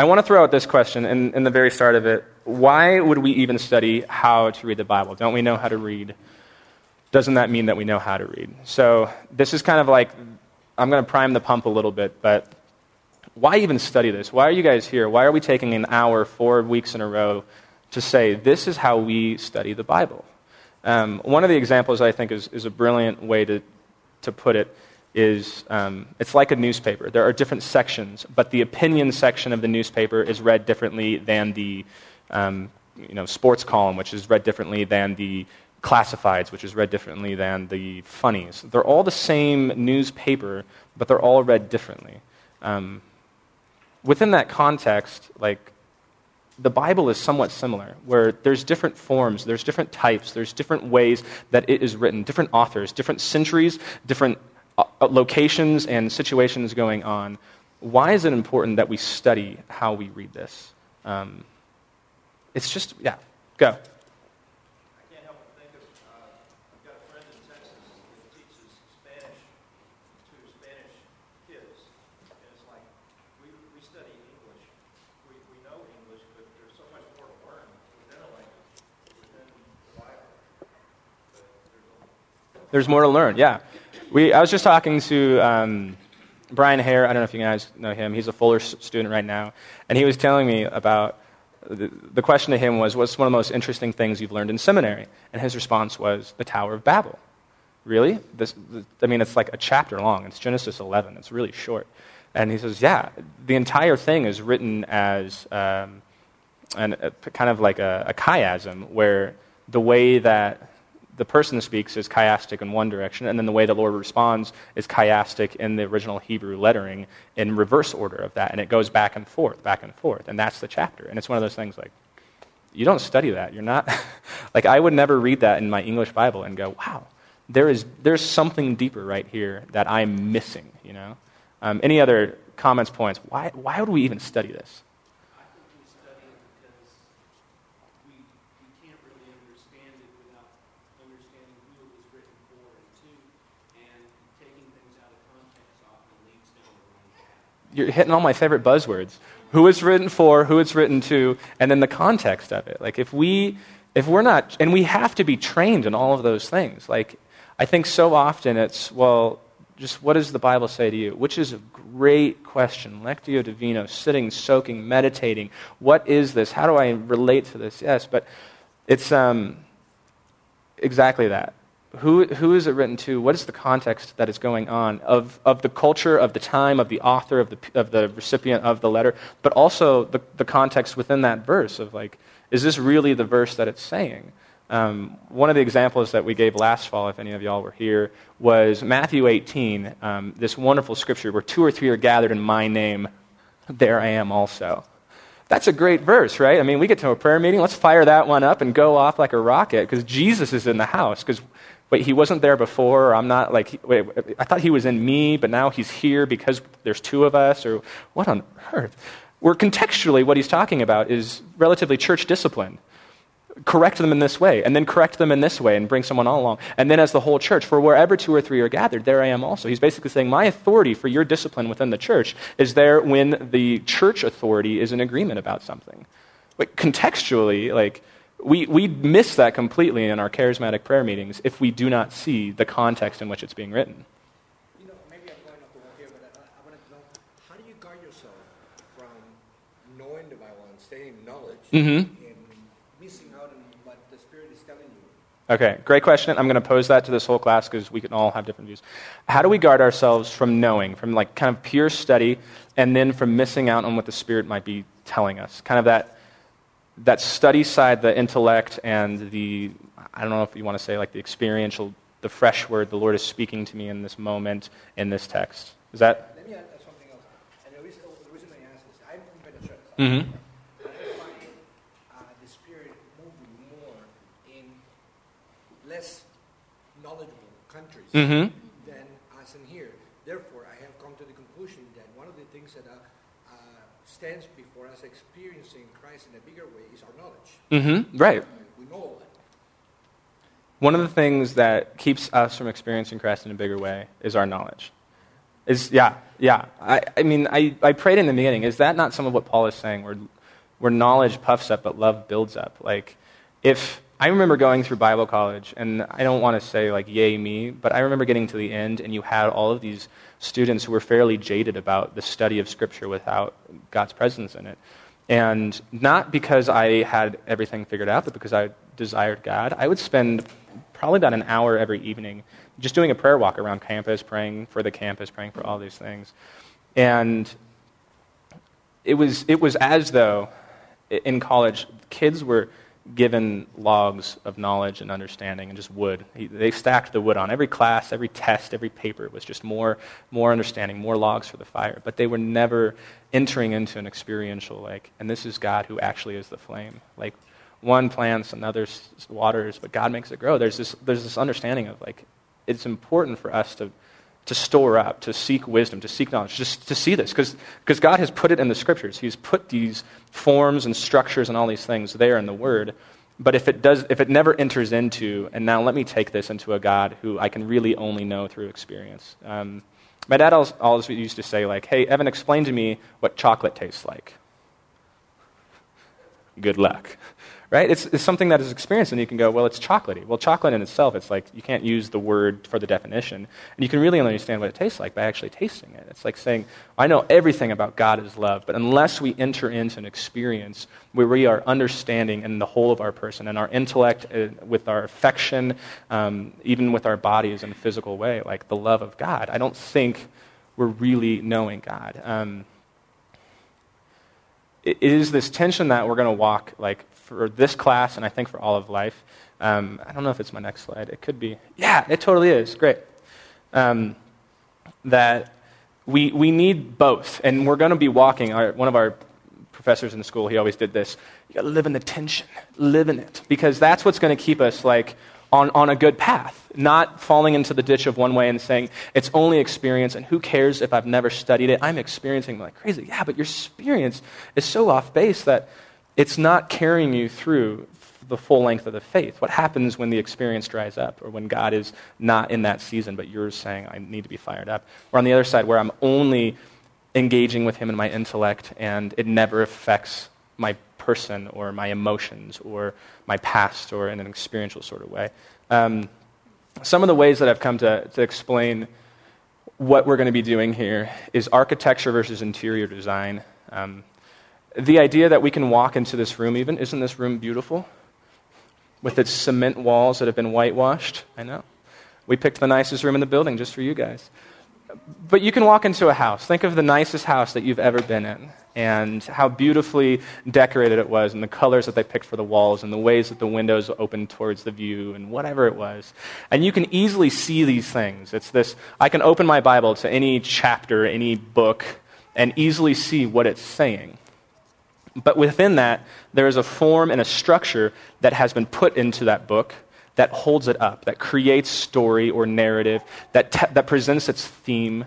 I want to throw out this question in the very start of it. Why would we even study how to read the Bible? Don't we know how to read? Doesn't that mean that we know how to read? So this is kind of like, I'm going to prime the pump a little bit, but why even study this? Why are you guys here? Why are we taking an hour, 4 weeks in a row, to say this is how we study the Bible? One of the examples I think is a brilliant way to put it is it's like a newspaper. There are different sections, but the opinion section of the newspaper is read differently than the sports column, which is read differently than the classifieds, which is read differently than the funnies. They're all the same newspaper, but they're all read differently. Within that context, like, the Bible is somewhat similar, where there's different forms, there's different types, there's different ways that it is written, different authors, different centuries, different locations and situations going on. Why is it important that we study how we read this? It's just, yeah, go. There's more to learn, yeah. I was just talking to Brian Hare. I don't know if you guys know him. He's a Fuller student right now. And he was telling me about, the question to him was, what's one of the most interesting things you've learned in seminary? And his response was, the Tower of Babel. Really? It's like a chapter long. It's Genesis 11. It's really short. And he says, yeah, the entire thing is written as kind of like a chiasm, where the way that the person speaks is chiastic in one direction, and then the way the Lord responds is chiastic in the original Hebrew lettering in reverse order of that, and it goes back and forth, and that's the chapter. And it's one of those things, like, you don't study that. You're not, like, I would never read that in my English Bible and go, wow, there's something deeper right here that I'm missing, you know? Any other comments, points? Why would we even study this? You're hitting all my favorite buzzwords. Who it's written for, who it's written to, and then the context of it. Like, if we're not, and we have to be trained in all of those things. Like, I think so often it's, well, just what does the Bible say to you? Which is a great question. Lectio Divina, sitting, soaking, meditating. What is this? How do I relate to this? Yes, but it's exactly that. Who is it written to? What is the context that is going on of the culture, of the time, of the author, of the recipient of the letter, but also the context within that verse of, like, is this really the verse that it's saying? One of the examples that we gave last fall, if any of y'all were here, was Matthew 18, this wonderful scripture where 2 or 3 are gathered in my name, there I am also. That's a great verse, right? I mean, we get to a prayer meeting, let's fire that one up and go off like a rocket because Jesus is in the house, because wait, he wasn't there before, or I'm not, like, wait, I thought he was in me, but now he's here because there's 2 of us, or what on earth? Where contextually what he's talking about is relatively church discipline. Correct them in this way, and then correct them in this way, and bring someone all along. And then as the whole church, for wherever 2 or 3 are gathered, there I am also. He's basically saying, my authority for your discipline within the church is there when the church authority is in agreement about something. Like, contextually, like, We miss that completely in our charismatic prayer meetings if we do not see the context in which it's being written. You know, maybe I'm going up over here, but I want to know, how do you guard yourself from knowing the Bible and staying in knowledge and missing out on what the Spirit is telling you? Okay, great question. I'm going to pose that to this whole class because we can all have different views. How do we guard ourselves from knowing, from, like, kind of pure study, and then from missing out on what the Spirit might be telling us? Kind of that study side, the intellect and the, I don't know if you want to say, like, the experiential, the fresh word, the Lord is speaking to me in this moment, in this text. Is that? Let me add something else. And the reason I ask this, I'm from Venezuela. Mm-hmm. But I find the Spirit moving more in less knowledgeable countries than us in here. Therefore, I have come to the conclusion that one of the things that stands before us experiencing Christ in a bigger way is our knowledge. Mm-hmm. Right. We know all that. One of the things that keeps us from experiencing Christ in a bigger way is our knowledge. I prayed in the beginning, is that not some of what Paul is saying, where knowledge puffs up but love builds up? Like, if I remember going through Bible college, and I don't want to say like, yay me, but I remember getting to the end and you had all of these students who were fairly jaded about the study of Scripture without God's presence in it. And not because I had everything figured out, but because I desired God. I would spend probably about an hour every evening just doing a prayer walk around campus, praying for the campus, praying for all these things. And it was as though in college, kids were given logs of knowledge and understanding and just wood. They stacked the wood on. Every class, every test, every paper was just more understanding, more logs for the fire. But they were never entering into an experiential, like, and this is God who actually is the flame. Like, one plants, another waters, but God makes it grow. There's this understanding of, like, it's important for us to store up, to seek wisdom, to seek knowledge, just to see this, because God has put it in the Scriptures. He's put these forms and structures and all these things there in the Word. But if it never enters into, and now let me take this into a God who I can really only know through experience. My dad always used to say, like, hey, Evan, explain to me what chocolate tastes like. Good luck. Right? It's something that is experienced, and you can go, well, it's chocolatey. Well, chocolate in itself, it's like you can't use the word for the definition. And you can really only understand what it tastes like by actually tasting it. It's like saying, I know everything about God is love, but unless we enter into an experience where we are understanding in the whole of our person, and our intellect, with our affection, even with our bodies in a physical way, like the love of God, I don't think we're really knowing God. It is this tension that we're going to walk, like, for this class, and I think for all of life. I don't know if it's my next slide. It could be. Yeah, it totally is. Great. That we need both, and we're going to be walking. One of our professors in school, he always did this. You got to live in the tension, live in it, because that's what's going to keep us, like, on a good path, not falling into the ditch of one way and saying, it's only experience, and who cares if I've never studied it? I'm experiencing like crazy. Yeah, but your experience is so off base that it's not carrying you through the full length of the faith. What happens when the experience dries up, or when God is not in that season, but you're saying, I need to be fired up? Or on the other side, where I'm only engaging with him in my intellect, and it never affects my person or my emotions or my past or in an experiential sort of way. Some of the ways that I've come to explain what we're going to be doing here is architecture versus interior design. The idea that we can walk into this room even, isn't this room beautiful? With its cement walls that have been whitewashed. I know. We picked the nicest room in the building just for you guys. But you can walk into a house. Think of the nicest house that you've ever been in, and how beautifully decorated it was, and the colors that they picked for the walls, and the ways that the windows opened towards the view, and whatever it was. And you can easily see these things. It's this, I can open my Bible to any chapter, any book, and easily see what it's saying. But within that, there is a form and a structure that has been put into that book that holds it up, that creates story or narrative, that presents its theme.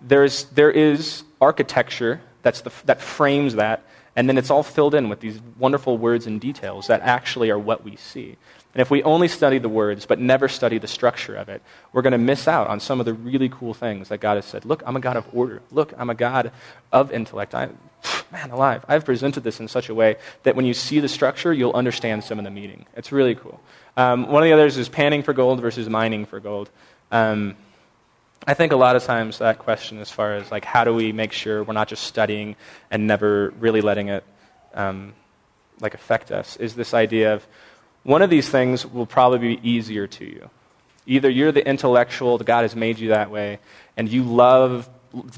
There is architecture that frames that, and then it's all filled in with these wonderful words and details that actually are what we see. And if we only study the words but never study the structure of it, we're going to miss out on some of the really cool things that God has said. Look, I'm a God of order. Look, I'm a God of intellect. Man alive, I've presented this in such a way that when you see the structure, you'll understand some of the meaning. It's really cool. One of the others is panning for gold versus mining for gold. I think a lot of times that question, as far as like, how do we make sure we're not just studying and never really letting it affect us, is this idea of one of these things will probably be easier to you. Either you're the intellectual, God has made you that way, and you love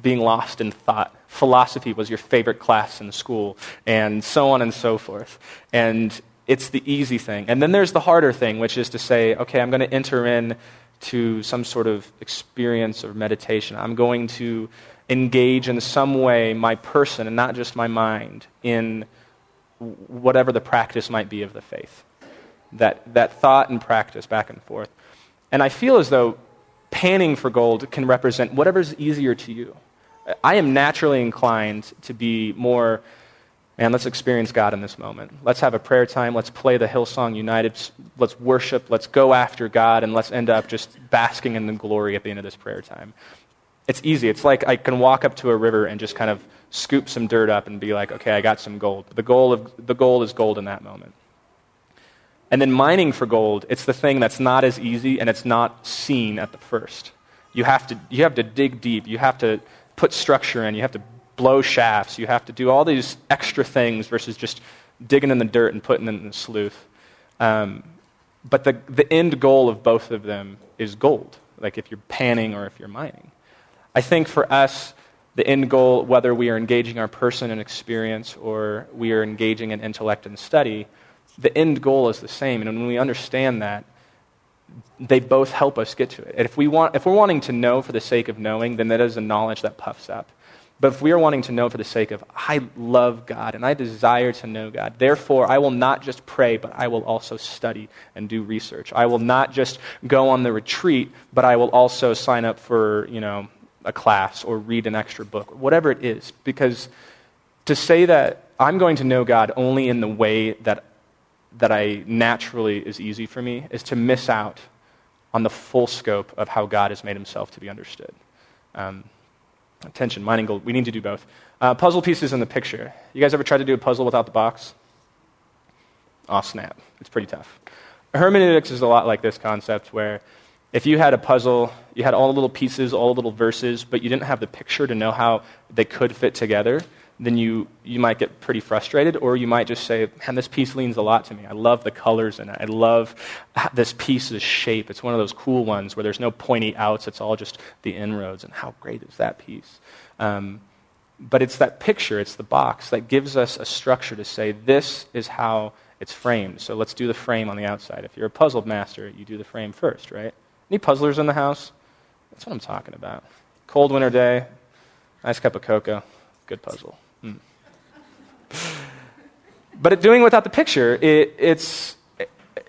being lost in thought. Philosophy was your favorite class in school, and so on and so forth. And it's the easy thing. And then there's the harder thing, which is to say, okay, I'm going to enter in to some sort of experience or meditation. I'm going to engage in some way my person and not just my mind in whatever the practice might be of the faith. That thought and practice back and forth. And I feel as though panning for gold can represent whatever's easier to you. I am naturally inclined to be more, man, let's experience God in this moment. Let's have a prayer time. Let's play the Hillsong United. Let's worship. Let's go after God, and let's end up just basking in the glory at the end of this prayer time. It's easy. It's like I can walk up to a river and just kind of scoop some dirt up and be like, okay, I got some gold. But the goal is gold in that moment. And then mining for gold, it's the thing that's not as easy and it's not seen at the first. You have to dig deep. You have to put structure in. You have to blow shafts. You have to do all these extra things versus just digging in the dirt and putting in the sleuth. But the end goal of both of them is gold, like if you're panning or if you're mining. I think for us, the end goal, whether we are engaging our person in experience or we are engaging in intellect and study, the end goal is the same. And when we understand that, they both help us get to it. And if we're wanting to know for the sake of knowing, then that is a knowledge that puffs up. But if we are wanting to know for the sake of, I love God and I desire to know God, therefore I will not just pray, but I will also study and do research. I will not just go on the retreat, but I will also sign up for, a class or read an extra book, whatever it is. Because to say that I'm going to know God only in the way that I naturally is easy for me is to miss out on the full scope of how God has made himself to be understood. Attention, mining gold, we need to do both. Puzzle pieces in the picture. You guys ever tried to do a puzzle without the box? Aw, snap. It's pretty tough. Hermeneutics is a lot like this concept where if you had a puzzle, you had all the little pieces, all the little verses, but you didn't have the picture to know how they could fit together, then you might get pretty frustrated, or you might just say, man, this piece leans a lot to me. I love the colors in it. I love this piece's shape. It's one of those cool ones where there's no pointy outs. It's all just the inroads, and how great is that piece? But it's that picture, it's the box that gives us a structure to say, this is how it's framed. So let's do the frame on the outside. If you're a puzzle master, you do the frame first, right? Any puzzlers in the house? That's what I'm talking about. Cold winter day, nice cup of cocoa, good puzzle. But doing it without the picture, it's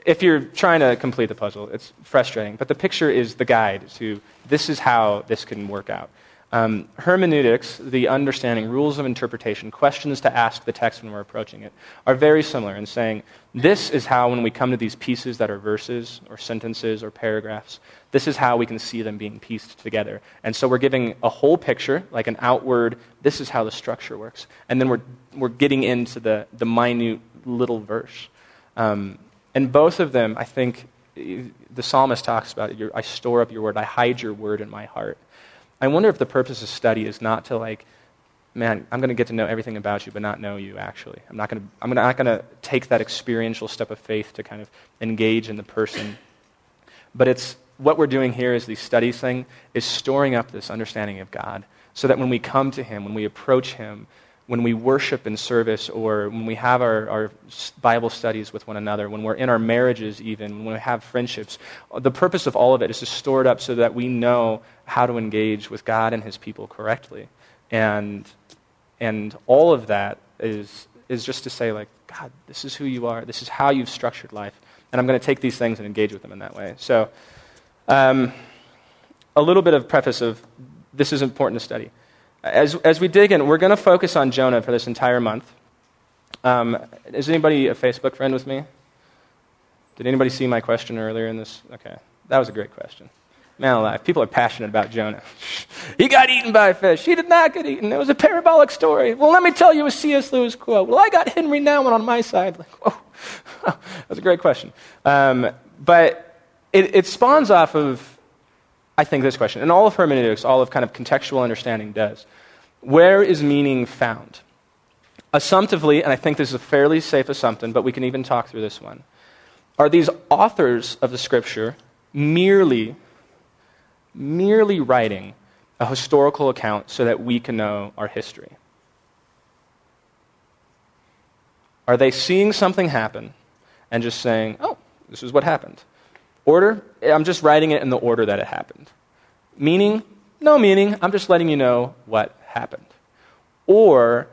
if you're trying to complete the puzzle, it's frustrating. But the picture is the guide to this is how this can work out. Hermeneutics, the understanding, rules of interpretation, questions to ask the text when we're approaching it, are very similar in saying this is how when we come to these pieces that are verses or sentences or paragraphs, this is how we can see them being pieced together. And so we're giving a whole picture, like an outward, this is how the structure works. And then we're getting into the minute little verse. And both of them, I think, the psalmist talks about it, I store up your word, I hide your word in my heart. I wonder if the purpose of study is not to I'm going to get to know everything about you, but not know you, actually. I'm not going to take that experiential step of faith to kind of engage in the person. But it's what we're doing here is the studies thing, is storing up this understanding of God so that when we come to him, when we approach him, when we worship in service or when we have our Bible studies with one another, when we're in our marriages even, when we have friendships, the purpose of all of it is to store it up so that we know how to engage with God and his people correctly. And all of that is just to say, like, God, this is who you are. This is how you've structured life. And I'm going to take these things and engage with them in that way. So a little bit of preface of this is important to study. As we dig in, we're going to focus on Jonah for this entire month. Is anybody a Facebook friend with me? Did anybody see my question earlier in this? Okay, that was a great question. Man alive, people are passionate about Jonah. He got eaten by a fish. He did not get eaten. It was a parabolic story. Well, let me tell you a C.S. Lewis quote. Well, I got Henry Nouwen on my side. Like, whoa, that was a great question. But it spawns off of, I think, this question, and all of hermeneutics, all of kind of contextual understanding does. Where is meaning found? Assumptively, and I think this is a fairly safe assumption, but we can even talk through this one, are these authors of the scripture merely writing a historical account so that we can know our history? Are they seeing something happen and just saying, oh, this is what happened? Order, I'm just writing it in the order that it happened. Meaning, no meaning, I'm just letting you know what happened. Or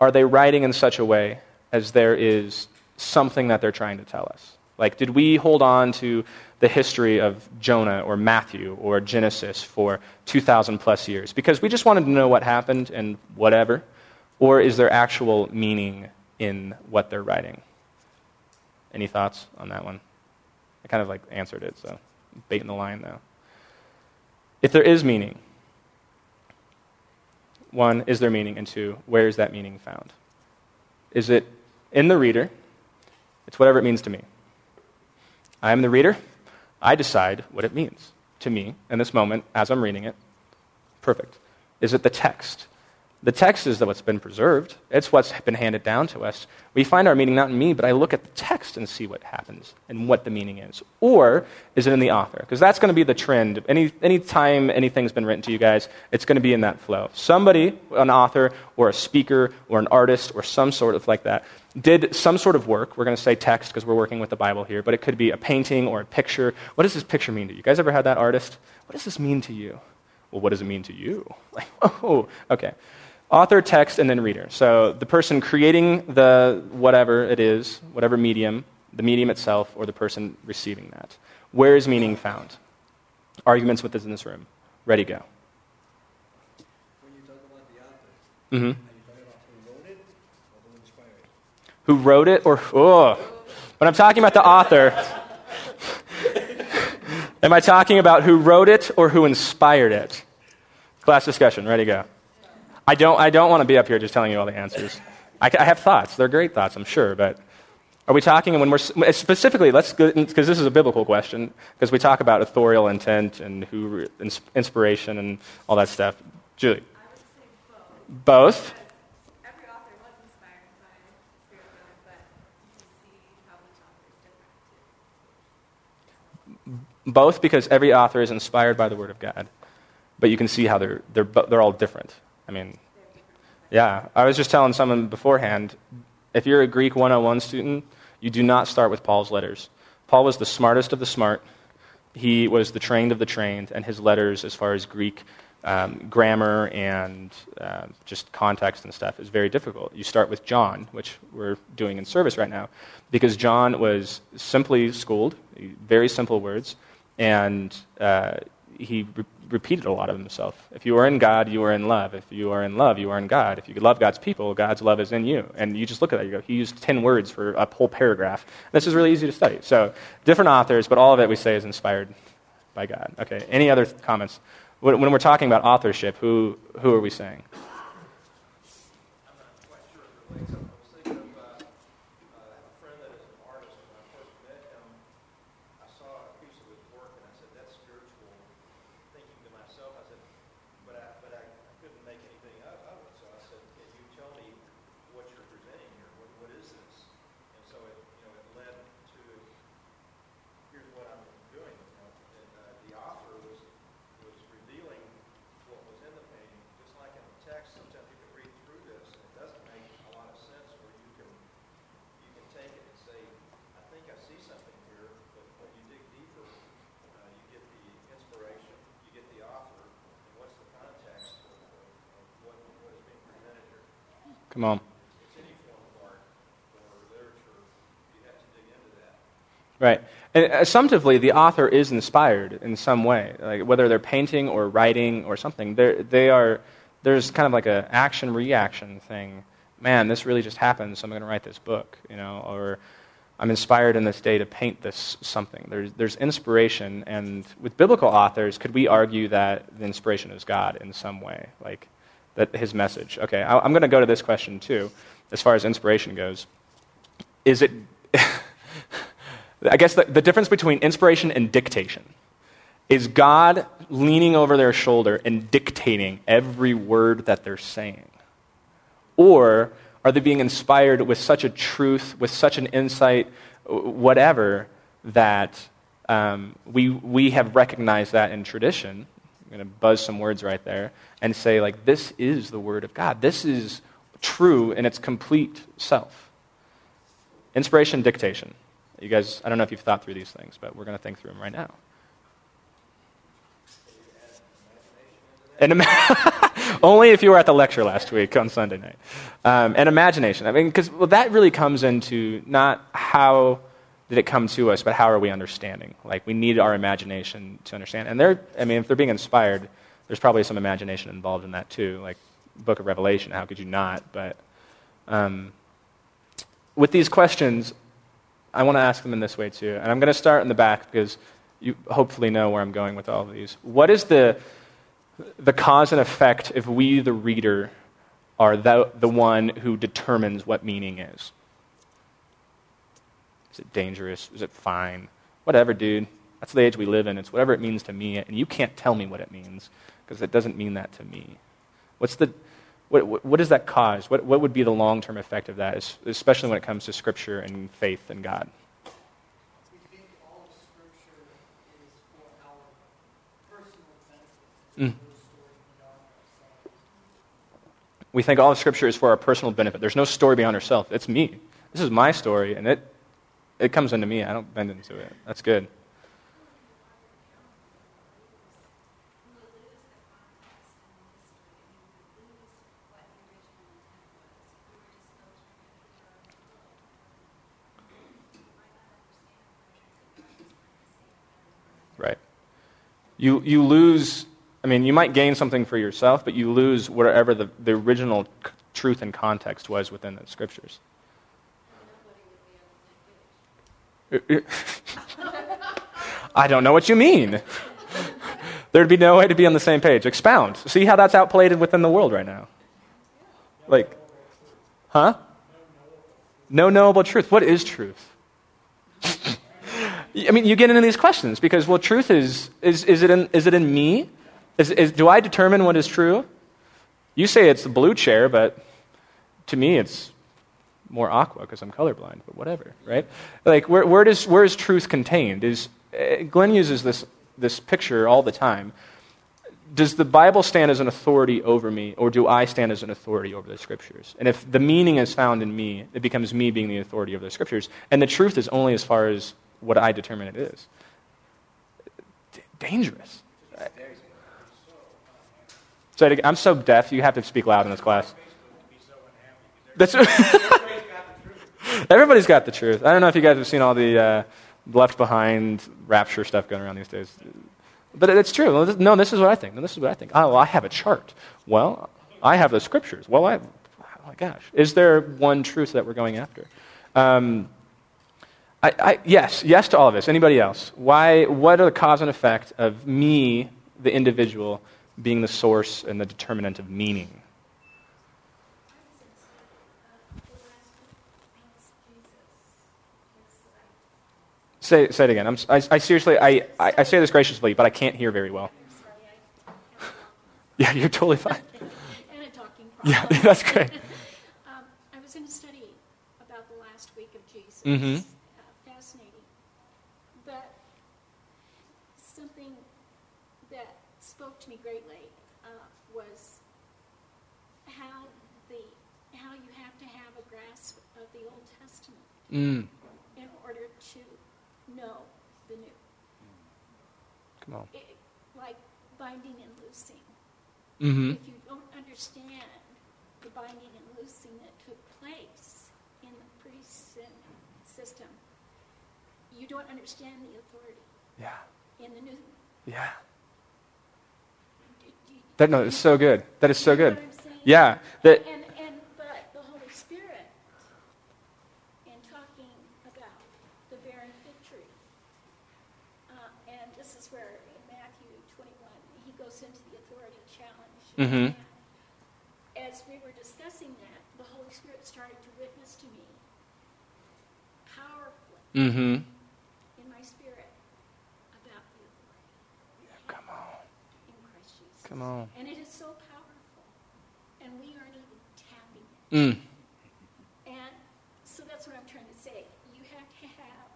are they writing in such a way as there is something that they're trying to tell us? Like, did we hold on to the history of Jonah or Matthew or Genesis for 2,000 plus years because we just wanted to know what happened and whatever? Or is there actual meaning in what they're writing? Any thoughts on that one? I kind of answered it, so baiting the line though. If there is meaning, one, is there meaning? And two, where is that meaning found? Is it in the reader? It's whatever it means to me. I am the reader. I decide what it means to me in this moment as I'm reading it. Perfect. Is it the text? The text is what's been preserved. It's what's been handed down to us. We find our meaning not in me, but I look at the text and see what happens and what the meaning is. Or is it in the author? Because that's going to be the trend. Any time anything's been written to you guys, it's going to be in that flow. Somebody, an author or a speaker or an artist or some sort of like that, did some sort of work. We're going to say text because we're working with the Bible here, but it could be a painting or a picture. What does this picture mean to you? You guys ever had that artist? What does this mean to you? Well, what does it mean to you? Like, oh, okay. Author, text, and then reader. So the person creating the whatever it is, whatever medium, the medium itself, or the person receiving that. Where is meaning found? Arguments with this in this room. Ready, go. When you talk about the author, are you talking about who wrote it or who inspired it? Who wrote it or... Oh. When I'm talking about the author, am I talking about who wrote it or who inspired it? Class discussion. Ready, go. I don't want to be up here just telling you all the answers. I have thoughts. They're great thoughts, I'm sure. But are we talking, when we're specifically, let's go, because this is a biblical question, because we talk about authorial intent and who inspiration and all that stuff. Julie. I would say both. Every author was inspired by the Spirit of God, but you can see how each author is different too. Both, because every author is inspired by the Word of God, but you can see how they're all different. I mean, yeah, I was just telling someone beforehand, if you're a Greek 101 student, you do not start with Paul's letters. Paul was the smartest of the smart. He was the trained of the trained, and his letters, as far as Greek grammar and just context and stuff, is very difficult. You start with John, which we're doing in service right now, because John was simply schooled, very simple words, and he repeated a lot of himself. If you are in God, you are in love. If you are in love, you are in God. If you love God's people, God's love is in you. And you just look at that, you go, he used 10 words for a whole paragraph. This is really easy to study. So different authors, but all of it we say is inspired by God. Okay, any other comments? When we're talking about authorship, who are we saying? I'm not quite sure if it relates. I was thinking of a friend that is an artist. When I first met him, I saw a piece of his work and I said, that's spiritual. To myself, I said, but I couldn't make anything up of it. So I said, can you tell me what you're presenting here? What is this? And so it led to, here's what I'm doing. And the author was revealing what was in the painting, just like in the text. Sometimes you can read through this, and it doesn't make a lot of sense. Where you can take it and say, I think I see something here. But when you dig deeper, you get the inspiration. Get the author, and what's the context of what is being presented here? Come on. It's any form of art or literature. You have to dig into that. Right. And assumptively, the author is inspired in some way, like whether they're painting or writing or something. There's kind of like an action-reaction thing. Man, this really just happened, so I'm going to write this book, or... I'm inspired in this day to paint this something. There's inspiration, and with biblical authors, could we argue that the inspiration is God in some way, like that his message? Okay, I'm going to go to this question too, as far as inspiration goes. Is it? I guess the difference between inspiration and dictation is God leaning over their shoulder and dictating every word that they're saying, or are they being inspired with such a truth, with such an insight, whatever, that we have recognized that in tradition? I'm going to buzz some words right there and say, like, this is the Word of God. This is true in its complete self. Inspiration, dictation. You guys, I don't know if you've thought through these things, but we're going to think through them right now. And only if you were at the lecture last week on Sunday night. And imagination. I mean, because that really comes into not how did it come to us, but how are we understanding? Like, we need our imagination to understand. And if they're being inspired, there's probably some imagination involved in that too. Like, Book of Revelation, how could you not? But with these questions, I want to ask them in this way too. And I'm going to start in the back because you hopefully know where I'm going with all of these. What is the the cause and effect if we, the reader, are the one who determines what meaning is. Is it dangerous? Is it fine? Whatever, dude. That's the age we live in. It's whatever it means to me, and you can't tell me what it means because it doesn't mean that to me. What does that cause? What would be the long-term effect of that, especially when it comes to Scripture and faith and God? We think all of Scripture is for our personal benefit. We think all of Scripture is for our personal benefit. There's no story beyond ourselves. It's me. This is my story, and it comes into me. I don't bend into it. That's good. Right. You lose, I mean, you might gain something for yourself, but you lose whatever the original truth and context was within the Scriptures. I don't know what you mean. There'd be no way to be on the same page. Expound. See how that's outplayed within the world right now. Like, huh? No knowable truth. What is truth? I mean, you get into these questions because, well, truth is it in me? Do I determine what is true? You say it's the blue chair, but to me it's more aqua because I'm colorblind. But whatever, right? Like, where is truth contained? Glenn uses this picture all the time. Does the Bible stand as an authority over me, or do I stand as an authority over the Scriptures? And if the meaning is found in me, it becomes me being the authority over the Scriptures, and the truth is only as far as what I determine it is. Dangerous. So I'm so deaf, you have to speak loud in this class. That's everybody's got the truth. I don't know if you guys have seen all the Left Behind rapture stuff going around these days. But it's true. No, this is what I think. No, this is what I think. Oh, well, I have a chart. Well, I have the Scriptures. Well, oh my gosh. Is there one truth that we're going after? Yes to all of this. Anybody else? Why? What are the cause and effect of me, the individual, being the source and the determinant of meaning? Say it again. I seriously, I say this graciously, but I can't hear very well. Yeah, you're totally fine. And a talking problem. Yeah, that's great. I was in a study about the last week of Jesus. Mm-hmm. Mm. In order to know the new. Come on. Like binding and loosing. Mm-hmm. If you don't understand the binding and loosing that took place in the priest system, you don't understand the authority. Yeah. In the new. Yeah. No, it's so good. That is so good. What I'm saying? Yeah. Mm-hmm. As we were discussing that, the Holy Spirit started to witness to me powerfully in my spirit about the authority. Yeah, come on. In Christ Jesus. Come on. And it is so powerful. And we aren't even tapping it. Mm. And so that's what I'm trying to say. You have to have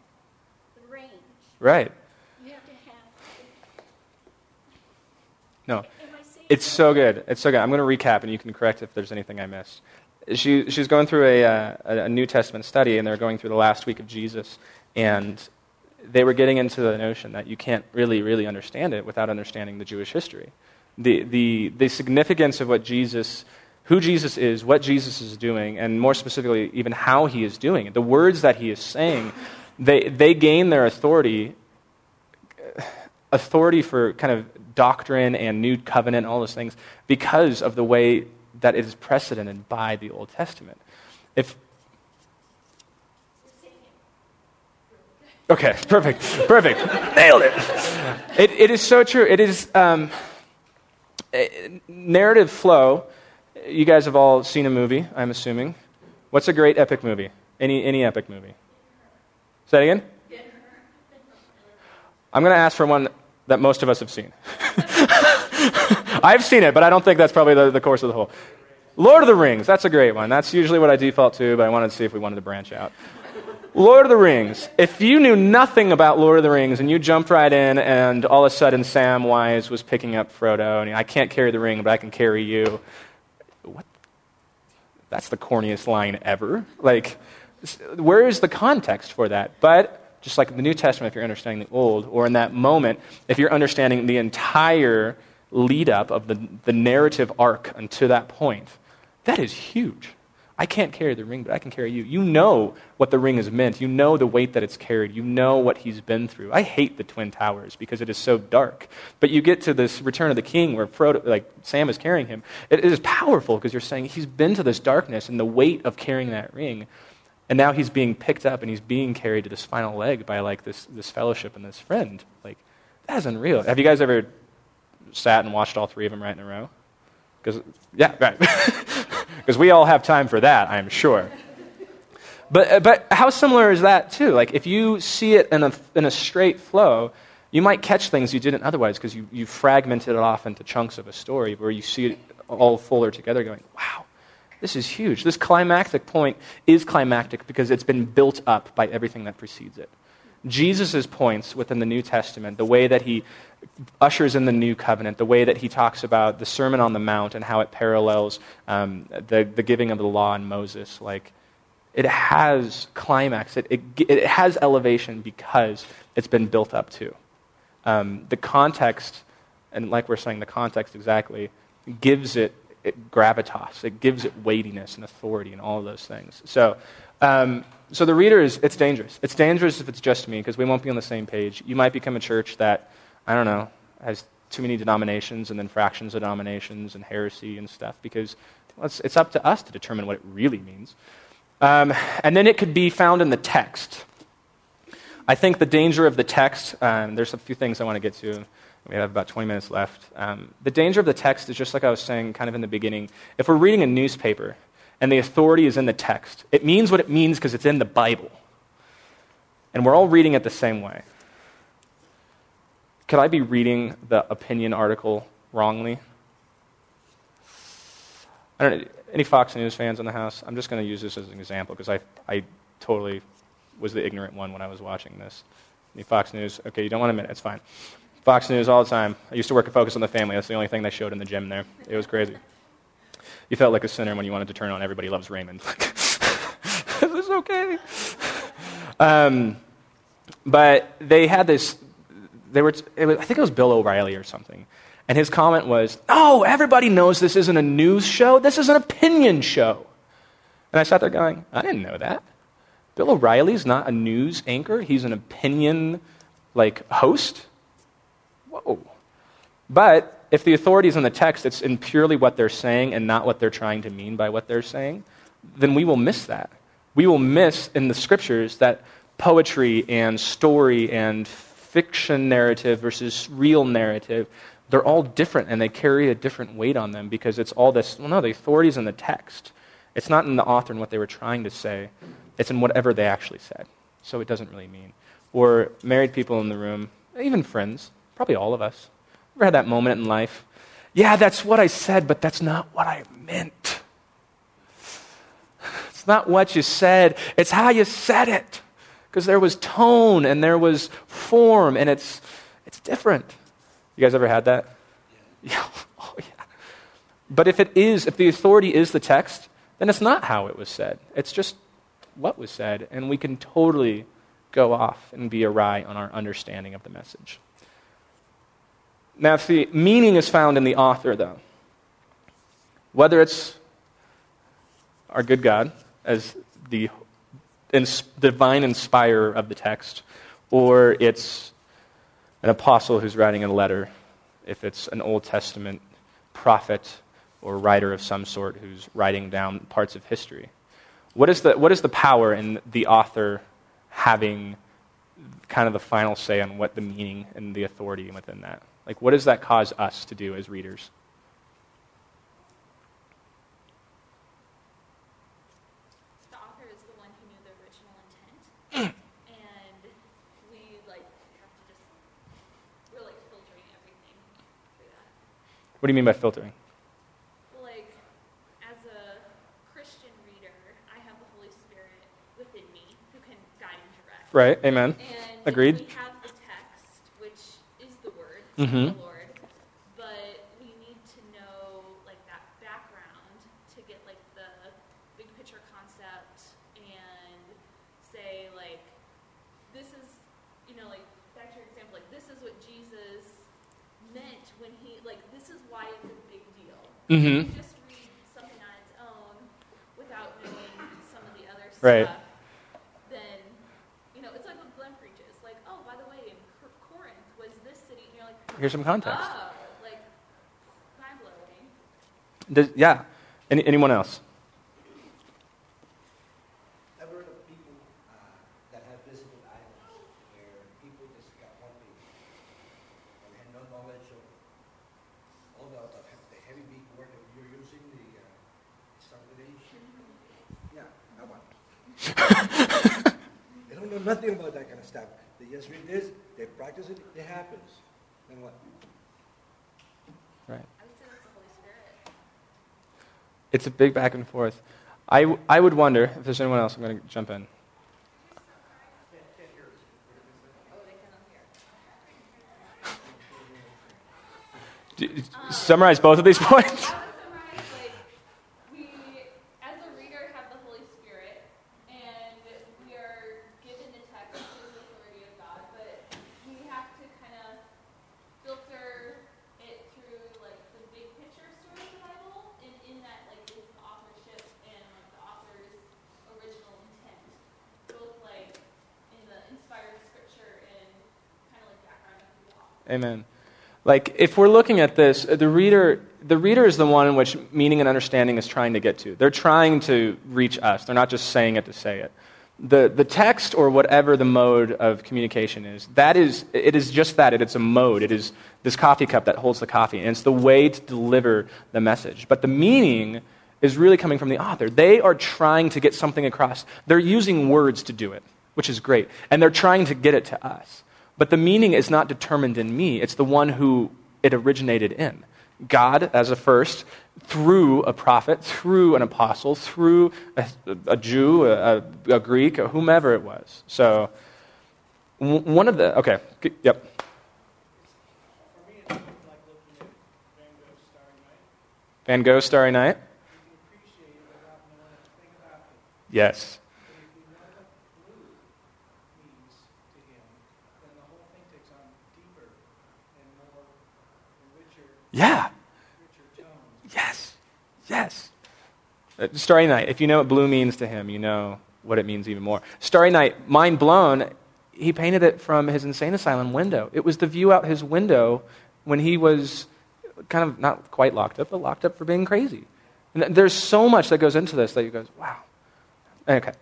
the range. Right. You have to have the... No. It's so good. It's so good. I'm going to recap, and you can correct if there's anything I missed. She's going through a New Testament study, and they're going through the last week of Jesus, and they were getting into the notion that you can't really, really understand it without understanding the Jewish history. The significance of who Jesus is, what Jesus is doing, and more specifically, even how he is doing it. The words that he is saying, they gain their authority for kind of doctrine and new covenant, all those things, because of the way that it is precedented by the Old Testament. Okay, perfect, nailed it. It is so true. It is narrative flow, you guys have all seen a movie, I'm assuming. What's a great epic movie? Any epic movie? Say that again? I'm going to ask for one that most of us have seen. I've seen it, but I don't think that's probably the course of the whole. Lord of the Rings, that's a great one. That's usually what I default to, but I wanted to see if we wanted to branch out. Lord of the Rings. If you knew nothing about Lord of the Rings and you jumped right in and all of a sudden Samwise was picking up Frodo and I can't carry the ring, but I can carry you. What? That's the corniest line ever. Like, where is the context for that? But just like the New Testament, if you're understanding the Old, or in that moment, if you're understanding the entire lead up of the narrative arc until that point, that is huge. I can't carry the ring, but I can carry you. You know what the ring is meant. You know the weight that it's carried. You know what he's been through. I hate the Twin Towers because it is so dark. But you get to this Return of the King where Frodo, like Sam is carrying him. It is powerful because you're saying he's been to this darkness and the weight of carrying that ring. And now he's being picked up and he's being carried to this final leg by like this fellowship and this friend. Like, that is unreal. Have you guys ever sat and watched all three of them right in a row? Because, yeah, right. Because we all have time for that, I'm sure. But how similar is that too? Like if you see it in a straight flow, you might catch things you didn't otherwise because you fragmented it off into chunks of a story where you see it all fuller together going, wow, this is huge. This climactic point is climactic because it's been built up by everything that precedes it. Jesus' points within the New Testament, the way that he ushers in the new covenant, the way that he talks about the Sermon on the Mount and how it parallels the giving of the law in Moses, like it has climax, it has elevation because it's been built up to. The context, and like we're saying, the context exactly gives it gravitas, it gives it weightiness and authority and all of those things. So the reader it's dangerous. It's dangerous if it's just me because we won't be on the same page. You might become a church that, I don't know, has too many denominations and then fractions of denominations and heresy and stuff because it's up to us to determine what it really means. And then it could be found in the text. I think the danger of the text, there's a few things I want to get to. We have about 20 minutes left. The danger of the text is just like I was saying kind of in the beginning. If we're reading a newspaper and the authority is in the text, it means what it means because it's in the Bible. And we're all reading it the same way. Could I be reading the opinion article wrongly? I don't know. Any Fox News fans in the house? I'm just going to use this as an example because I totally was the ignorant one when I was watching this. Any Fox News? Okay, you don't want to admit it. It's fine. Fox News all the time. I used to work at Focus on the Family. That's the only thing they showed in the gym there. It was crazy. You felt like a sinner when you wanted to turn on Everybody Loves Raymond. This is okay. But they had this... I think it was Bill O'Reilly or something. And his comment was, oh, everybody knows this isn't a news show. This is an opinion show. And I sat there going, I didn't know that. Bill O'Reilly's not a news anchor. He's an opinion, host. Whoa. But if the authority is in the text, it's in purely what they're saying and not what they're trying to mean by what they're saying, then we will miss that. We will miss in the scriptures that poetry and story and fiction narrative versus real narrative, they're all different and they carry a different weight on them because it's all this, the authority's in the text. It's not in the author and what they were trying to say. It's in whatever they actually said. So it doesn't really mean. Or married people in the room, even friends, probably all of us. Ever had that moment in life? Yeah, that's what I said, but that's not what I meant. It's not what you said, it's how you said it. Because there was tone and there was form, and it's different. You guys ever had that? Yeah. Oh, yeah. But if the authority is the text, then it's not how it was said. It's just what was said, and we can totally go off and be awry on our understanding of the message. Now, if the meaning is found in the author, though, whether it's our good God as the divine inspirer of the text, or it's an apostle who's writing a letter, if it's an Old Testament prophet or writer of some sort who's writing down parts of history. What is the power in the author having kind of the final say on what the meaning and the authority within that? Like, what does that cause us to do as readers? What do you mean by filtering? Like, as a Christian reader, I have the Holy Spirit within me who can guide and direct. Right, amen. And agreed. We have the text, which is the Word, mm-hmm. the Lord, but we need to know, like, that background to get, like, the big picture concept and say, like, this is, you know, like, back to your example, like, this is what Jesus meant when he, like, this is why it's a big deal. Mm-hmm. You just read something on its own without knowing some of the other stuff. Right. Then, you know, it's like what Glenn preaches. Like, oh, by the way, in Corinth was this city. And you're like, here's some context. Oh, like, mind-blowing. Yeah. Anyone else? Nothing about that kind of stuff. They just read this, they practice it, it happens. Then what? Right. I would say that's the Holy Spirit. It's a big back and forth. I would wonder if there's anyone else. I'm going to jump in. Summarize both of these points. Amen. Like, if we're looking at this, the reader is the one in which meaning and understanding is trying to get to. They're trying to reach us. They're not just saying it to say it. The text, or whatever the mode of communication is, it is just that. It's a mode. It is this coffee cup that holds the coffee, and it's the way to deliver the message. But the meaning is really coming from the author. They are trying to get something across. They're using words to do it, which is great, and they're trying to get it to us. But the meaning is not determined in me. It's the one who it originated in. God as a first, through a prophet, through an apostle, through a Jew, a Greek, or whomever it was. So one of the, okay, yep. For me, it's like looking at Van Gogh's Starry Night. Van Gogh's Starry Night? You can appreciate it without knowing a thing about it. Yes. Yeah. Yes. Yes. Starry Night. If you know what blue means to him, you know what it means even more. Starry Night, mind blown, he painted it from his insane asylum window. It was the view out his window when he was kind of not quite locked up, but locked up for being crazy. And there's so much that goes into this that you go, wow. Okay.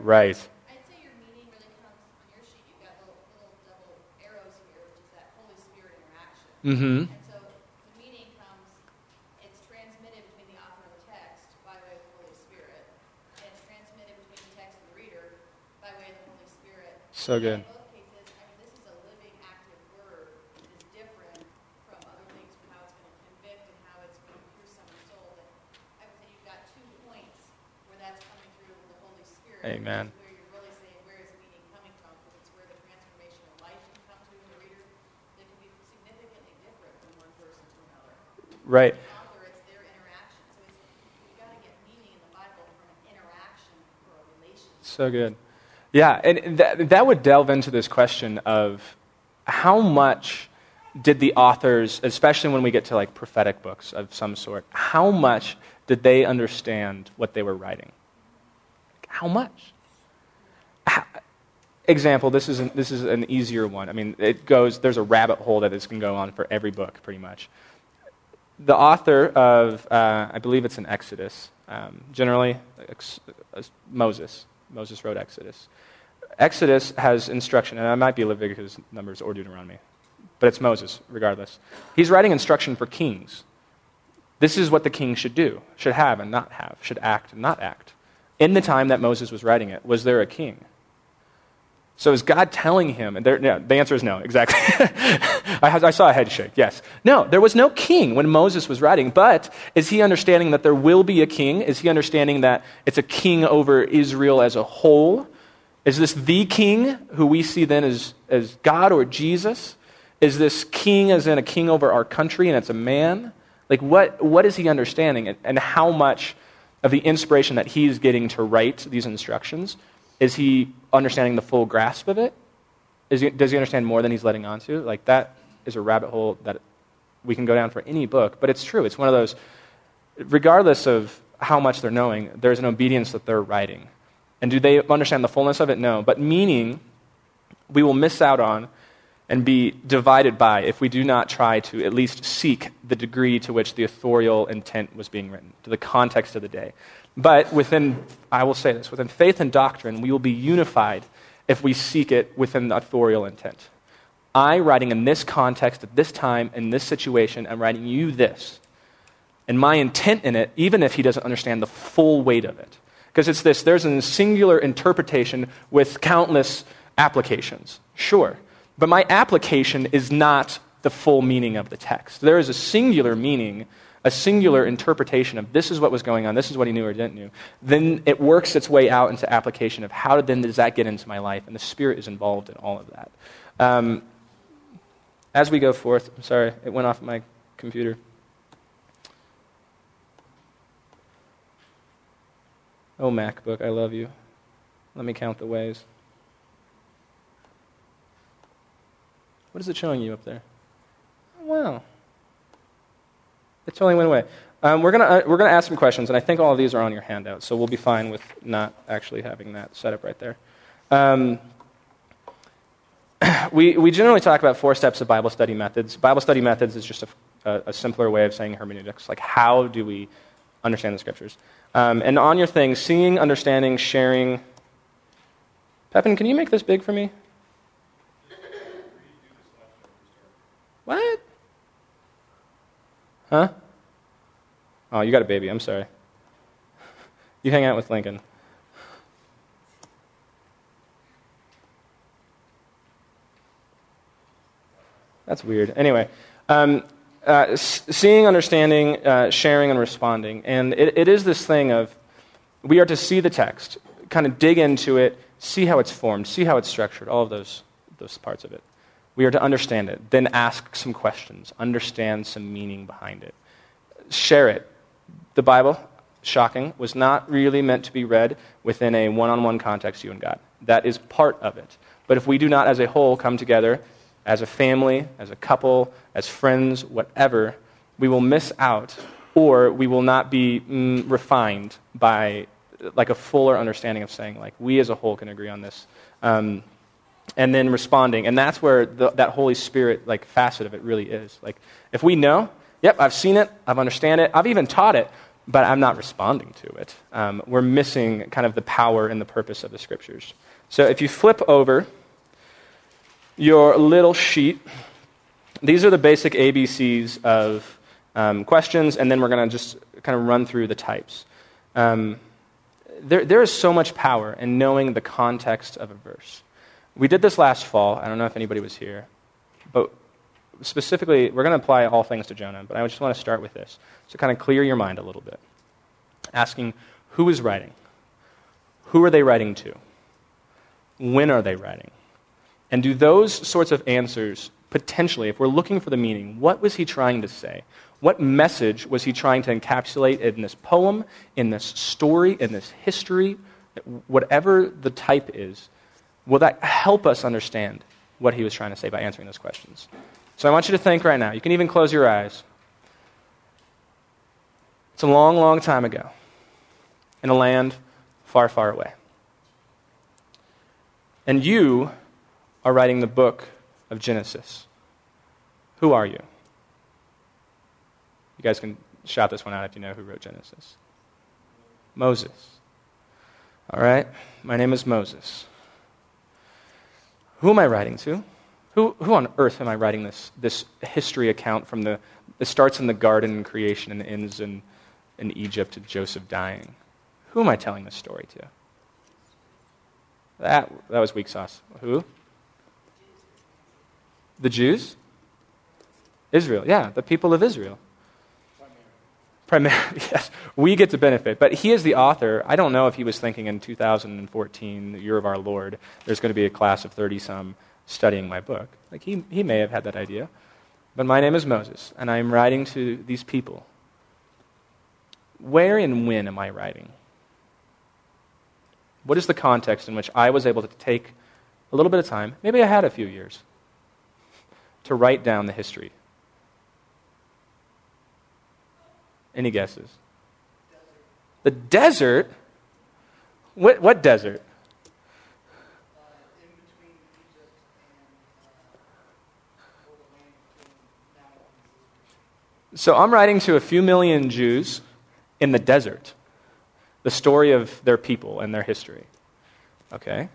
Right. I'd say your meaning really comes on your sheet. You've got little double arrows here, which is that Holy Spirit interaction. Mm-hmm. And so the meaning comes, it's transmitted between the author and the text by way of the Holy Spirit. And it's transmitted between the text and the reader by way of the Holy Spirit. So good. And in both cases, I mean, this is a living, active word that is different from other things, from how it's going to convict and how it's going to pierce someone's soul. And I would say you've got 2 points where that's coming through the Holy Spirit. Amen. Where you're really saying, where is the meaning coming from? Because it's where the transformation of life can come to the reader that can be significantly different from one person to another. Right. The author, it's their interaction. So you've got to get meaning in the Bible from an interaction or a relationship. So good. Yeah, and that would delve into this question of how much did the authors, especially when we get to like prophetic books of some sort, how much did they understand what they were writing? How much? Example, this is an easier one. I mean, it goes, there's a rabbit hole that this can go on for every book, pretty much. The author of, I believe it's in Exodus, generally, Moses wrote Exodus. Exodus has instruction, and it might be Leviticus, Numbers, or Deuteronomy, but it's Moses, regardless. He's writing instruction for kings. This is what the king should do, should have and not have, should act and not act. In the time that Moses was writing it, was there a king? So is God telling him? And no, the answer is no, exactly. I saw a head shake, yes. No, there was no king when Moses was writing, but is he understanding that there will be a king? Is he understanding that it's a king over Israel as a whole? Is this the king who we see then as God or Jesus? Is this king as in a king over our country and it's a man? Like what is he understanding, and how much of the inspiration that he's getting to write these instructions, is he understanding the full grasp of it? Does he understand more than he's letting on to? Like that is a rabbit hole that we can go down for any book, but it's true. It's one of those, regardless of how much they're knowing, there's an obedience that they're writing. And do they understand the fullness of it? No. But meaning we will miss out on and be divided by if we do not try to at least seek the degree to which the authorial intent was being written, to the context of the day. But within faith and doctrine, we will be unified if we seek it within the authorial intent. I, writing in this context, at this time, in this situation, I'm writing you this. And my intent in it, even if he doesn't understand the full weight of it. Because it's this, there's a singular interpretation with countless applications. Sure. But my application is not the full meaning of the text. There is a singular meaning, a singular interpretation of this is what was going on, this is what he knew or didn't know. Then it works its way out into application of how then does that get into my life? And the Spirit is involved in all of that. As we go forth, I'm sorry, it went off my computer. Oh, MacBook, I love you. Let me count the ways. What is it showing you up there? Wow. It totally went away. We're gonna ask some questions, and I think all of these are on your handout, so we'll be fine with not actually having that set up right there. We generally talk about 4 steps of Bible study methods. Bible study methods is just a simpler way of saying hermeneutics, like how do we understand the Scriptures? And on your thing, seeing, understanding, sharing. Pepin, can you make this big for me? What? Huh? Oh, you got a baby. I'm sorry. You hang out with Lincoln. That's weird. Anyway, seeing, understanding, sharing, and responding. And it is this thing of we are to see the text, kind of dig into it, see how it's formed, see how it's structured, all of those parts of it. We are to understand it, then ask some questions, understand some meaning behind it. Share it. The Bible, shocking, was not really meant to be read within a one-on-one context, you and God. That is part of it. But if we do not as a whole come together, as a family, as a couple, as friends, whatever, we will miss out, or we will not be refined by like a fuller understanding of saying, like, we as a whole can agree on this. And then responding, and that's where that Holy Spirit like facet of it really is. Like, if we know, yep, I've seen it, I've understand it, I've even taught it, but I'm not responding to it. We're missing kind of the power and the purpose of the Scriptures. So if you flip over your little sheet, these are the basic ABCs of questions, and then we're going to just kind of run through the types. There is so much power in knowing the context of a verse. We did this last fall. I don't know if anybody was here. But specifically, we're going to apply all things to Jonah, but I just want to start with this. So kind of clear your mind a little bit. Asking, who is writing? Who are they writing to? When are they writing? And do those sorts of answers, potentially, if we're looking for the meaning, what was he trying to say? What message was he trying to encapsulate in this poem, in this story, in this history, whatever the type is? Will that help us understand what he was trying to say by answering those questions? So I want you to think right now. You can even close your eyes. It's a long, long time ago in a land far, far away. And you are writing the book of Genesis. Who are you? You guys can shout this one out if you know who wrote Genesis. Moses. All right? My name is Moses. Who am I writing to? Who on earth am I writing this history account from the It starts in the garden in creation and ends in Egypt with Joseph dying. Who am I telling this story to? That was weak sauce. Who? The Jews? Israel, yeah, the people of Israel. Primarily, yes. We get to benefit. But he is the author. I don't know if he was thinking in 2014, the year of our Lord, there's going to be a class of 30-some studying my book. Like he may have had that idea. But my name is Moses, and I am writing to these people. Where and when am I writing? What is the context in which I was able to take a little bit of time, maybe I had a few years, to write down the history? Any guesses? Desert. The desert? What desert? In between Egypt and the land between Nile and Egypt. So I'm writing to a few million Jews in the desert. The story of their people and their history. Okay.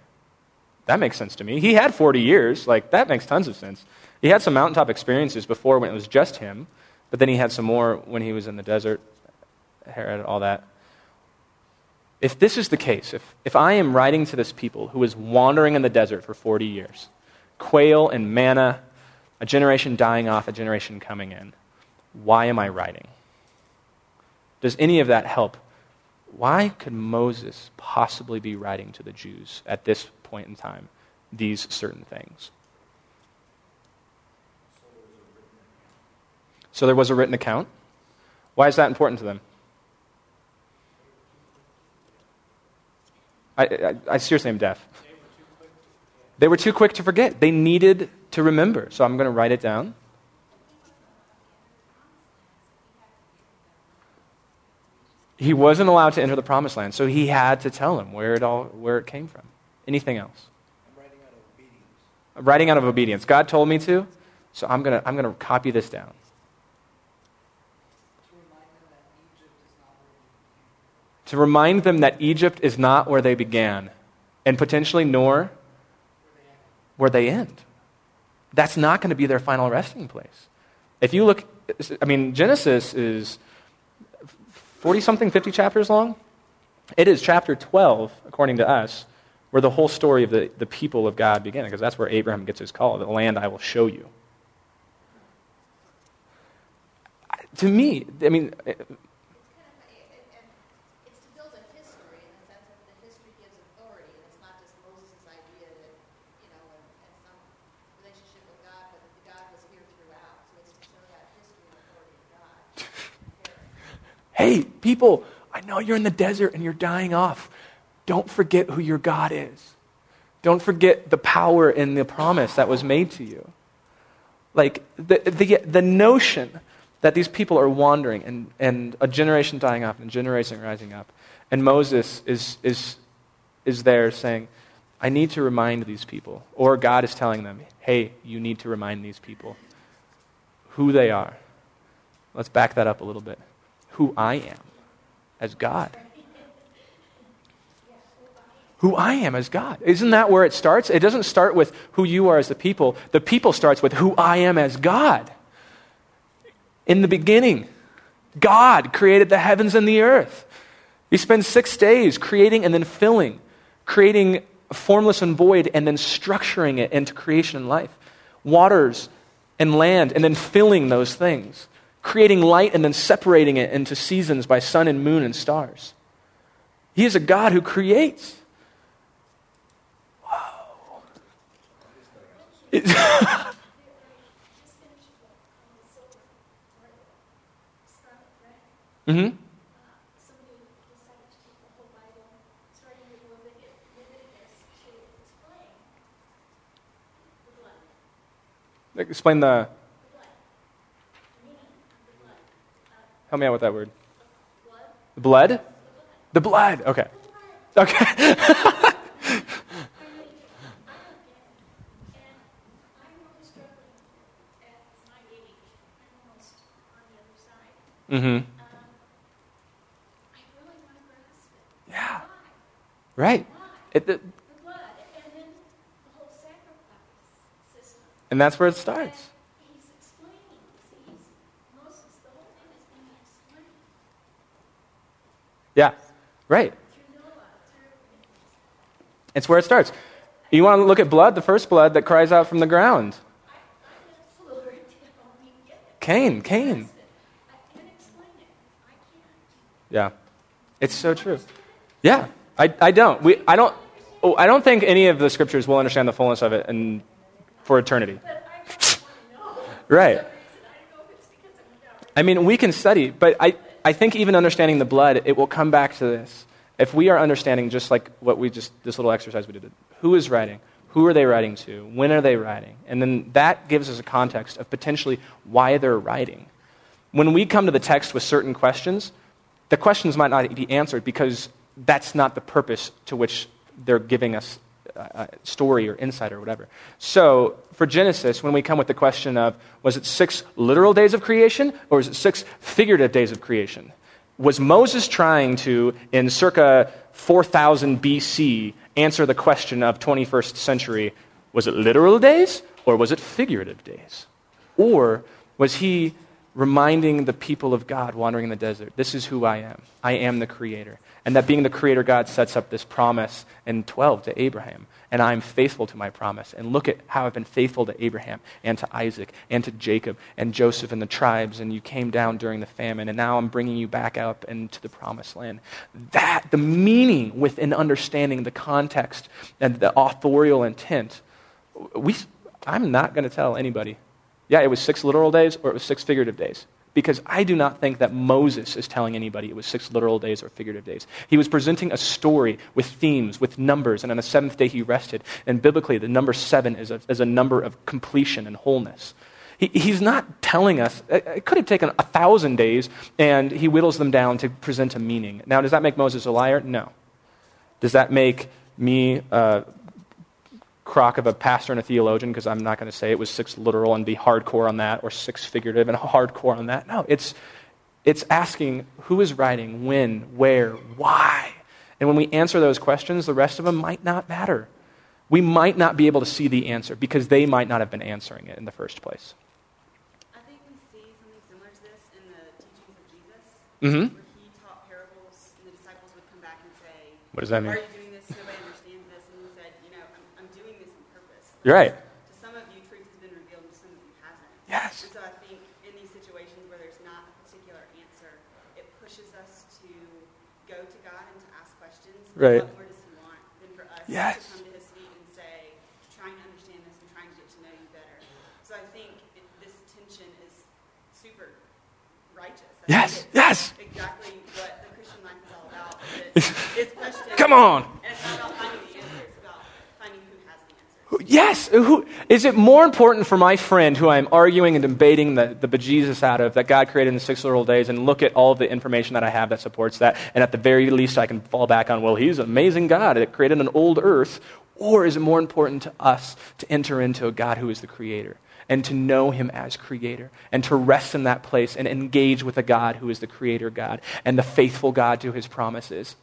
That makes sense to me. He had 40 years. Like, that makes tons of sense. He had some mountaintop experiences before when it was just him. But then he had some more when he was in the desert, Herod, all that. If this is the case, if I am writing to this people who was wandering in the desert for 40 years, quail and manna, a generation dying off, a generation coming in, why am I writing? Does any of that help? Why could Moses possibly be writing to the Jews at this point in time, these certain things? So there was a written account. Why is that important to them? I seriously am deaf. They were too quick to forget. They needed to remember. So I'm going to write it down. He wasn't allowed to enter the promised land, so he had to tell them where it came from. Anything else? I'm writing out of obedience. I'm writing out of obedience. God told me to, so I'm gonna copy this down. To remind them that Egypt is not where they began, and potentially nor where they end. That's not going to be their final resting place. If you look, I mean, Genesis is 40-something, 50 chapters long. It is chapter 12, according to us, where the whole story of the people of God began, because that's where Abraham gets his call, the land I will show you. To me, I mean... Hey, people, I know you're in the desert and you're dying off. Don't forget who your God is. Don't forget the power and the promise that was made to you. Like, the notion that these people are wandering and a generation dying off and a generation rising up. And Moses is there saying, I need to remind these people. Or God is telling them, hey, you need to remind these people who they are. Let's back that up a little bit. Who I am as God. Who I am as God. Isn't that where it starts? It doesn't start with who you are as the people. The people starts with who I am as God. In the beginning, God created the heavens and the earth. He spends 6 days creating and then filling, creating formless and void and then structuring it into creation and life. Waters and land and then filling those things. Creating light and then separating it into seasons by sun and moon and stars. He is a God who creates. Wow. Mm-hmm. Explain the... Help me out with that word. Blood? Blood? The blood. Okay. Okay. Mm-hmm. Yeah. Right. The blood, and then the whole sacrifice system. And that's where it starts. He's explaining. He's most Yeah, right. It's where it starts. You want to look at blood, the first blood that cries out from the ground. Cain. Yeah, it's so true. Yeah, I don't think any of the scriptures will understand the fullness of it and for eternity. Right. I mean, we can study, but I think even understanding the blood, it will come back to this. If we are understanding just like what we just, this little exercise we did, who is writing, who are they writing to, when are they writing, and then that gives us a context of potentially why they're writing. When we come to the text with certain questions, the questions might not be answered because that's not the purpose to which they're giving us a story or insight or whatever. So for Genesis, when we come with the question of, was it 6 literal days of creation or is it 6 figurative days of creation? Was Moses trying to, in circa 4000 BC, answer the question of 21st century, was it literal days or was it figurative days? Or was he reminding the people of God wandering in the desert, this is who I am. I am the creator. And that being the creator, God sets up this promise in 12 to Abraham. And I'm faithful to my promise. And look at how I've been faithful to Abraham and to Isaac and to Jacob and Joseph and the tribes. And you came down during the famine. And now I'm bringing you back up into the promised land. That, the meaning within understanding the context and the authorial intent, I'm not going to tell anybody, yeah, it was 6 literal days or it was 6 figurative days. Because I do not think that Moses is telling anybody it was 6 literal days or figurative days. He was presenting a story with themes, with numbers, and on the 7th day he rested. And biblically, the number 7 is a number of completion and wholeness. He's not telling us, it could have taken 1,000 days, and he whittles them down to present a meaning. Now, does that make Moses a liar? No. Does that make me crock of a pastor and a theologian, because I'm not going to say it was 6 literal and be hardcore on that, or 6 figurative and hardcore on that? No, it's asking who is writing, when, where, why. And when we answer those questions, the rest of them might not matter. We might not be able to see the answer because they might not have been answering it in the first place. I think we see something similar to this in the teachings of Jesus, where he taught parables and the disciples would come back and say, what does that mean? You're right. To some of you, truth has been revealed, and to some of you hasn't. Yes. And so I think in these situations where there's not a particular answer, it pushes us to go to God and to ask questions. Right. What more does he want than for us to come to his feet and say, trying to understand this and trying to get to know you better. So I think this tension is super righteous. I think it's exactly what the Christian life is all about. It's questioning. Come on. And it's not about finding the answer. It's about finding who has the answer. Yes. Who, is it more important for my friend who I'm arguing and debating the bejesus out of, that God created in 6 literal days, and look at all of the information that I have that supports that, and at the very least I can fall back on, well, he's an amazing God that created an old earth? Or is it more important to us to enter into a God who is the creator and to know him as creator and to rest in that place and engage with a God who is the creator God and the faithful God to his promises?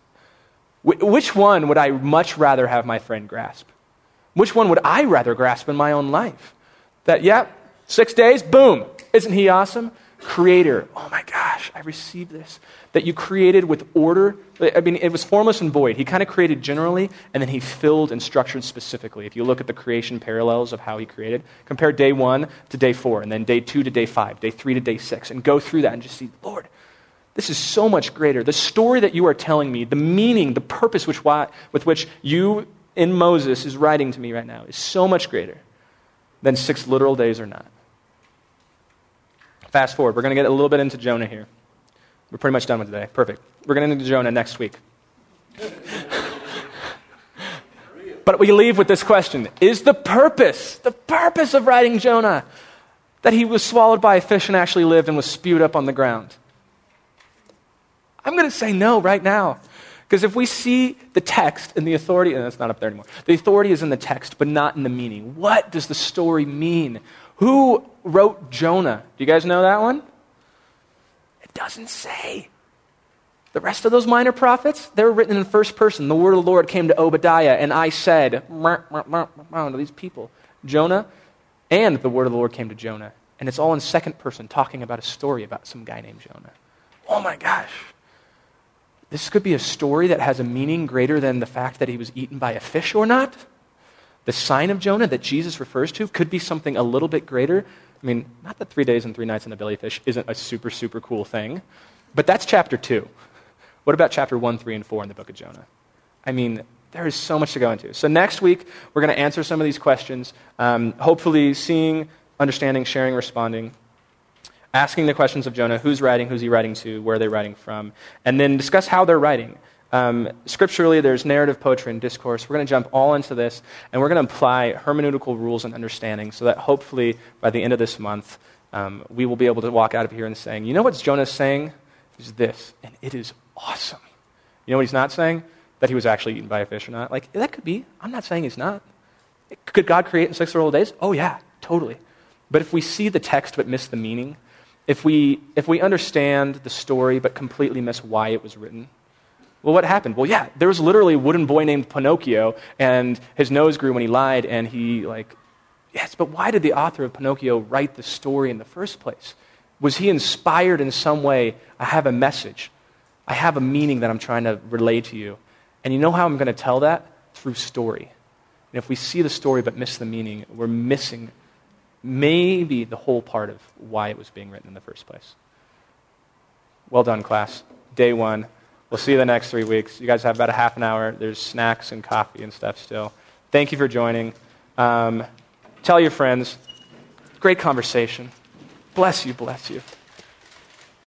Which one would I much rather have my friend grasp? Which one would I rather grasp in my own life? That, 6 days, boom. Isn't he awesome? Creator. Oh my gosh, I received this. That you created with order. I mean, it was formless and void. He kind of created generally, and then he filled and structured specifically. If you look at the creation parallels of how he created, compare day 1 to day 4, and then day 2 to day 5, day 3 to day 6, and go through that and just see, Lord, this is so much greater. The story that you are telling me, the meaning, the purpose with which you in Moses is writing to me right now is so much greater than 6 literal days or not. Fast forward. We're going to get a little bit into Jonah here. We're pretty much done with today. Perfect. We're going into Jonah next week. But we leave with this question. Is the purpose of writing Jonah that he was swallowed by a fish and actually lived and was spewed up on the ground? I'm going to say no right now. Because if we see the text and the authority, and it's not up there anymore, the authority is in the text, but not in the meaning. What does the story mean? Who wrote Jonah? Do you guys know that one? It doesn't say. The rest of those minor prophets, they were written in first person. The word of the Lord came to Obadiah, and I said, to these people, Jonah, and the word of the Lord came to Jonah. And it's all in second person, talking about a story about some guy named Jonah. Oh my gosh. This could be a story that has a meaning greater than the fact that he was eaten by a fish or not. The sign of Jonah that Jesus refers to could be something a little bit greater. I mean, not that 3 days and 3 nights in a belly of fish isn't a super, super cool thing, but that's chapter 2. What about chapter 1, 3, and 4 in the book of Jonah? I mean, there is so much to go into. So next week, we're going to answer some of these questions, hopefully seeing, understanding, sharing, responding, asking the questions of Jonah, who's writing, who's he writing to, where are they writing from, and then discuss how they're writing. Scripturally, there's narrative, poetry, and discourse. We're going to jump all into this, and we're going to apply hermeneutical rules and understanding so that hopefully by the end of this month, we will be able to walk out of here and saying, you know what Jonah's saying? Is this, and it is awesome. You know what he's not saying? That he was actually eaten by a fish or not. Like, that could be. I'm not saying he's not. Could God create in 6 whole days? Oh, yeah, totally. But if we see the text but miss the meaning, if we understand the story but completely miss why it was written, well, what happened? Well, yeah, there was literally a wooden boy named Pinocchio, and his nose grew when he lied, and he, like, yes, but why did the author of Pinocchio write the story in the first place? Was he inspired in some way? I have a message. I have a meaning that I'm trying to relay to you. And you know how I'm going to tell that? Through story. And if we see the story but miss the meaning, we're missing maybe the whole part of why it was being written in the first place. Well done, class. Day 1. We'll see you the next 3 weeks. You guys have about a half an hour. There's snacks and coffee and stuff still. Thank you for joining. Tell your friends. Great conversation. Bless you, bless you.